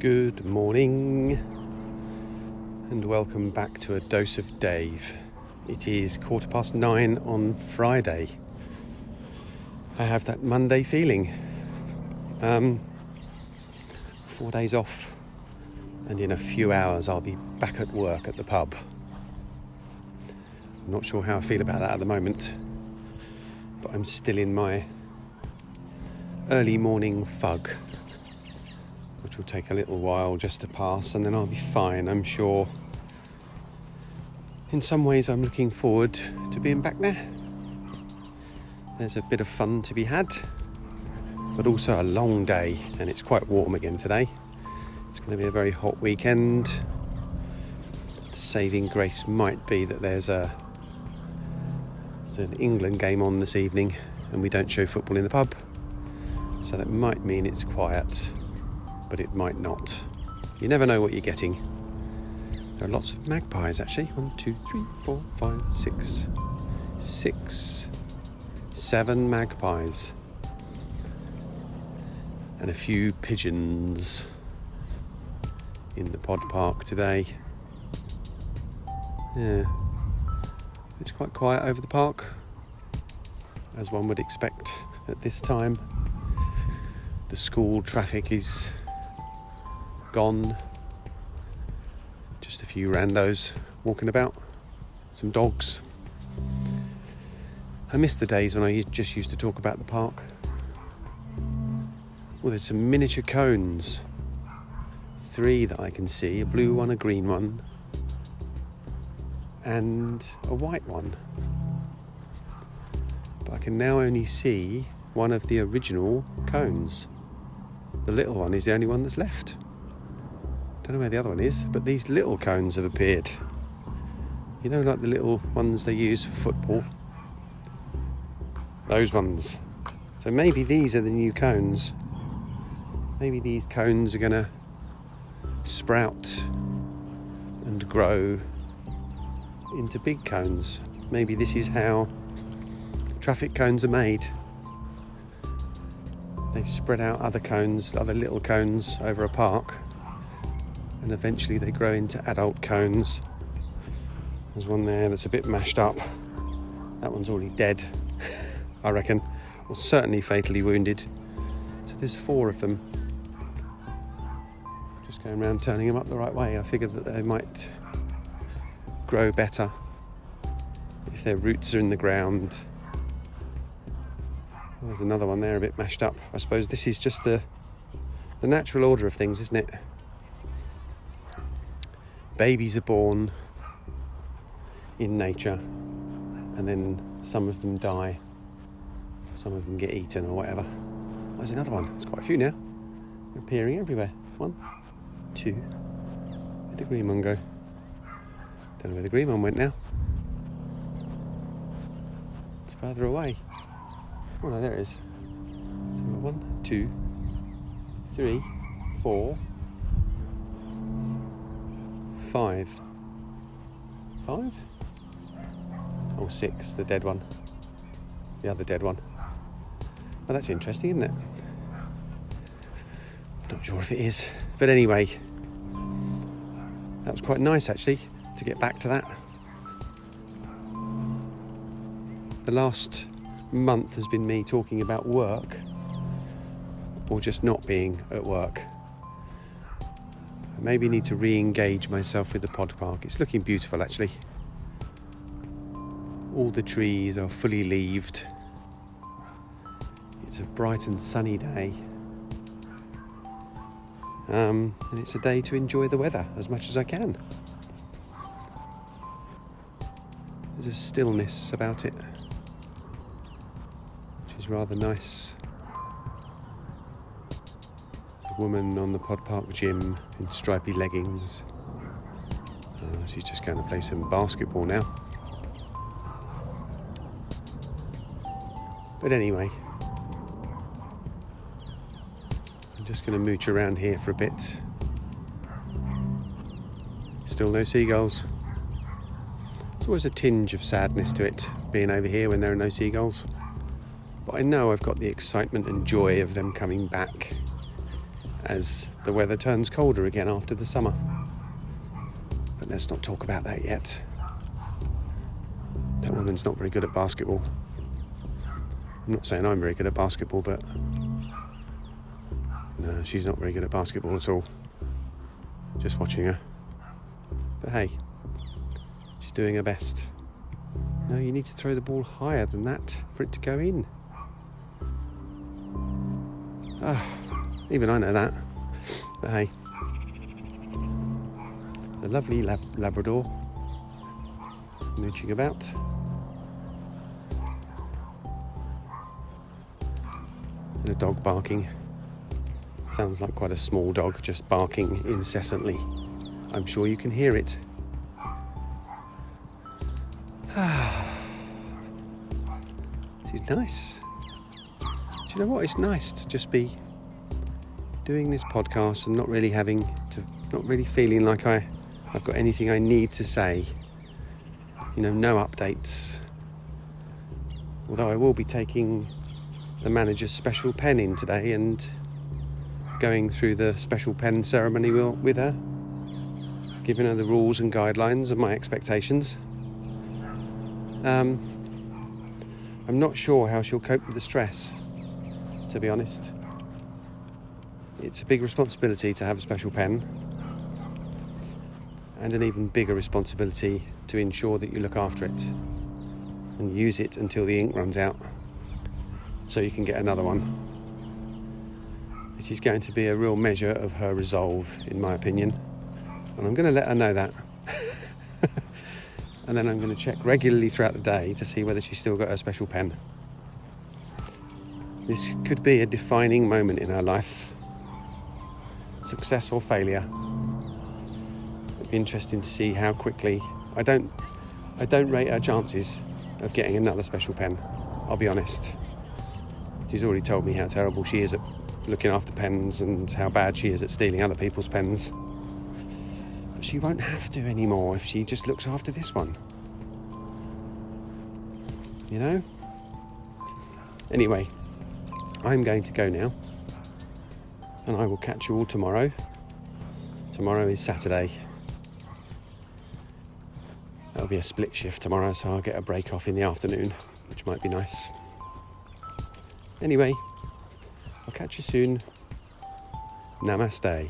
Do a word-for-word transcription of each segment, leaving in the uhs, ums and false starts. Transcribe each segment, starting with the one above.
Good morning and welcome back to A Dose of Dave. It is quarter past nine on Friday. I have that Monday feeling. Um, four days off and in a few hours I'll be back at work at the pub. I'm not sure how I feel about that at the moment, but I'm still in my early morning fug, which will take a little while just to pass, and then I'll be fine, I'm sure. In some ways I'm looking forward to being back there. There's a bit of fun to be had, but also a long day, and it's quite warm again today. It's going to be a very hot weekend. The saving grace might be that there's a there's an England game on this evening and we don't show football in the pub, so that might mean it's quiet. But it might not. You never know what you're getting. There are lots of magpies actually. One, two, three, four, five, six, six, seven magpies. And a few pigeons in the Pod Park today. Yeah. It's quite quiet over the park, as one would expect at this time. The school traffic is gone, just a few randos walking about, some dogs. I miss the days when I just used to talk about the park. Well, there's some miniature cones, three that I can see, a blue one, a green one and a white one, but I can now only see one of the original cones. The little one is the only one that's left. Don't know where the other one is, but these little cones have appeared. You know, like the little ones they use for football. Those ones. So maybe these are the new cones. Maybe these cones are gonna sprout and grow into big cones. Maybe this is how traffic cones are made. They spread out other cones, other little cones over a park. And eventually they grow into adult cones. There's one there that's a bit mashed up. That one's already dead, I reckon, or certainly fatally wounded. So there's four of them. Just going around turning them up the right way. I figured that they might grow better if their roots are in the ground. There's another one there a bit mashed up. I suppose this is just the the natural order of things, isn't it? Babies are born in nature and then some of them die, some of them get eaten or whatever. Oh, there's another one. There's quite a few now. They're appearing everywhere. One, two. Where'd the green one go? Don't know where the green one went now. It's further away. Oh no, there it is. So we've got one, two, three, four. Five. Five? Oh, six, the dead one. The other dead one. Well, that's interesting, isn't it? Not sure if it is. But anyway, that was quite nice, actually, to get back to that. The last month has been me talking about work, or just not being at work. I maybe need to re-engage myself with the Pod Park. It's looking beautiful, actually. All the trees are fully leaved. It's a bright and sunny day. Um, and it's a day to enjoy the weather as much as I can. There's a stillness about it, which is rather nice. Woman on the Pod Park gym in stripy leggings. Uh, she's just going to play some basketball now. But anyway, I'm just going to mooch around here for a bit. Still no seagulls. There's always a tinge of sadness to it, being over here when there are no seagulls. But I know I've got the excitement and joy of them coming back as the weather turns colder again after the summer. But let's not talk about that yet. That woman's not very good at basketball. I'm not saying I'm very good at basketball, but no, she's not very good at basketball at all. Just watching her. But hey, she's doing her best. No, you need to throw the ball higher than that for it to go in. Ah, even I know that. But hey, it's a lovely lab- Labrador mooching about. And a dog barking. Sounds like quite a small dog, just barking incessantly. I'm sure you can hear it. This is nice. Do you know what? It's nice to just be doing this podcast and not really having to, not really feeling like I, I've got anything I need to say. You know, no updates. Although I will be taking the manager's special pen in today and going through the special pen ceremony with her, giving her the rules and guidelines and my expectations. Um, I'm not sure how she'll cope with the stress, to be honest. It's a big responsibility to have a special pen, and an even bigger responsibility to ensure that you look after it and use it until the ink runs out so you can get another one. This is going to be a real measure of her resolve, in my opinion. And I'm going to let her know that. And then I'm going to check regularly throughout the day to see whether she's still got her special pen. This could be a defining moment in her life. Success or failure. It'd be interesting to see how quickly. I don't, I don't rate her chances of getting another special pen. I'll be honest. She's already told me how terrible she is at looking after pens and how bad she is at stealing other people's pens. But she won't have to anymore if she just looks after this one. You know? Anyway, I'm going to go now. And I will catch you all tomorrow. Tomorrow is Saturday. That'll be a split shift tomorrow, so I'll get a break off in the afternoon, which might be nice. Anyway, I'll catch you soon. Namaste.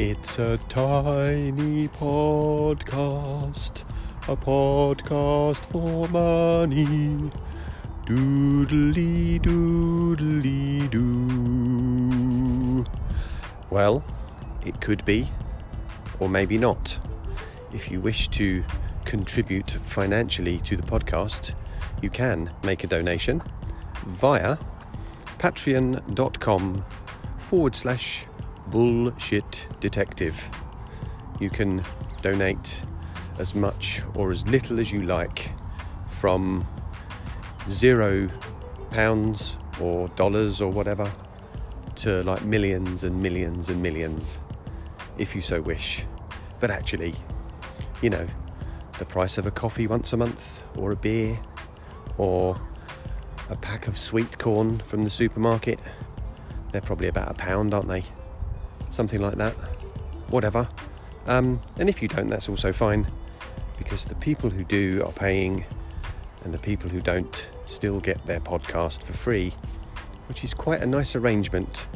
It's a tiny podcast, a podcast for money. Doodly doodly doo. Well, it could be, or maybe not. If you wish to contribute financially to the podcast, you can make a donation via patreon.com forward slash bullshit detective. You can donate as much or as little as you like, from zero pounds or dollars or whatever, to like millions and millions and millions, if you so wish. But actually, you know, the price of a coffee once a month, or a beer, or a pack of sweet corn from the supermarket, they're probably about a pound, aren't they? Something like that. Whatever. Um, and if you don't, that's also fine, because the people who do are paying, and the people who don't still get their podcast for free, which is quite a nice arrangement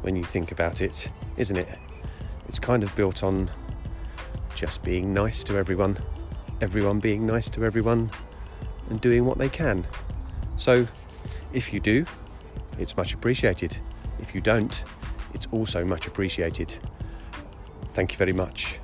when you think about it, isn't it? It's kind of built on just being nice to everyone, everyone being nice to everyone, and doing what they can. So if you do, it's much appreciated. If you don't, it's also much appreciated. Thank you very much.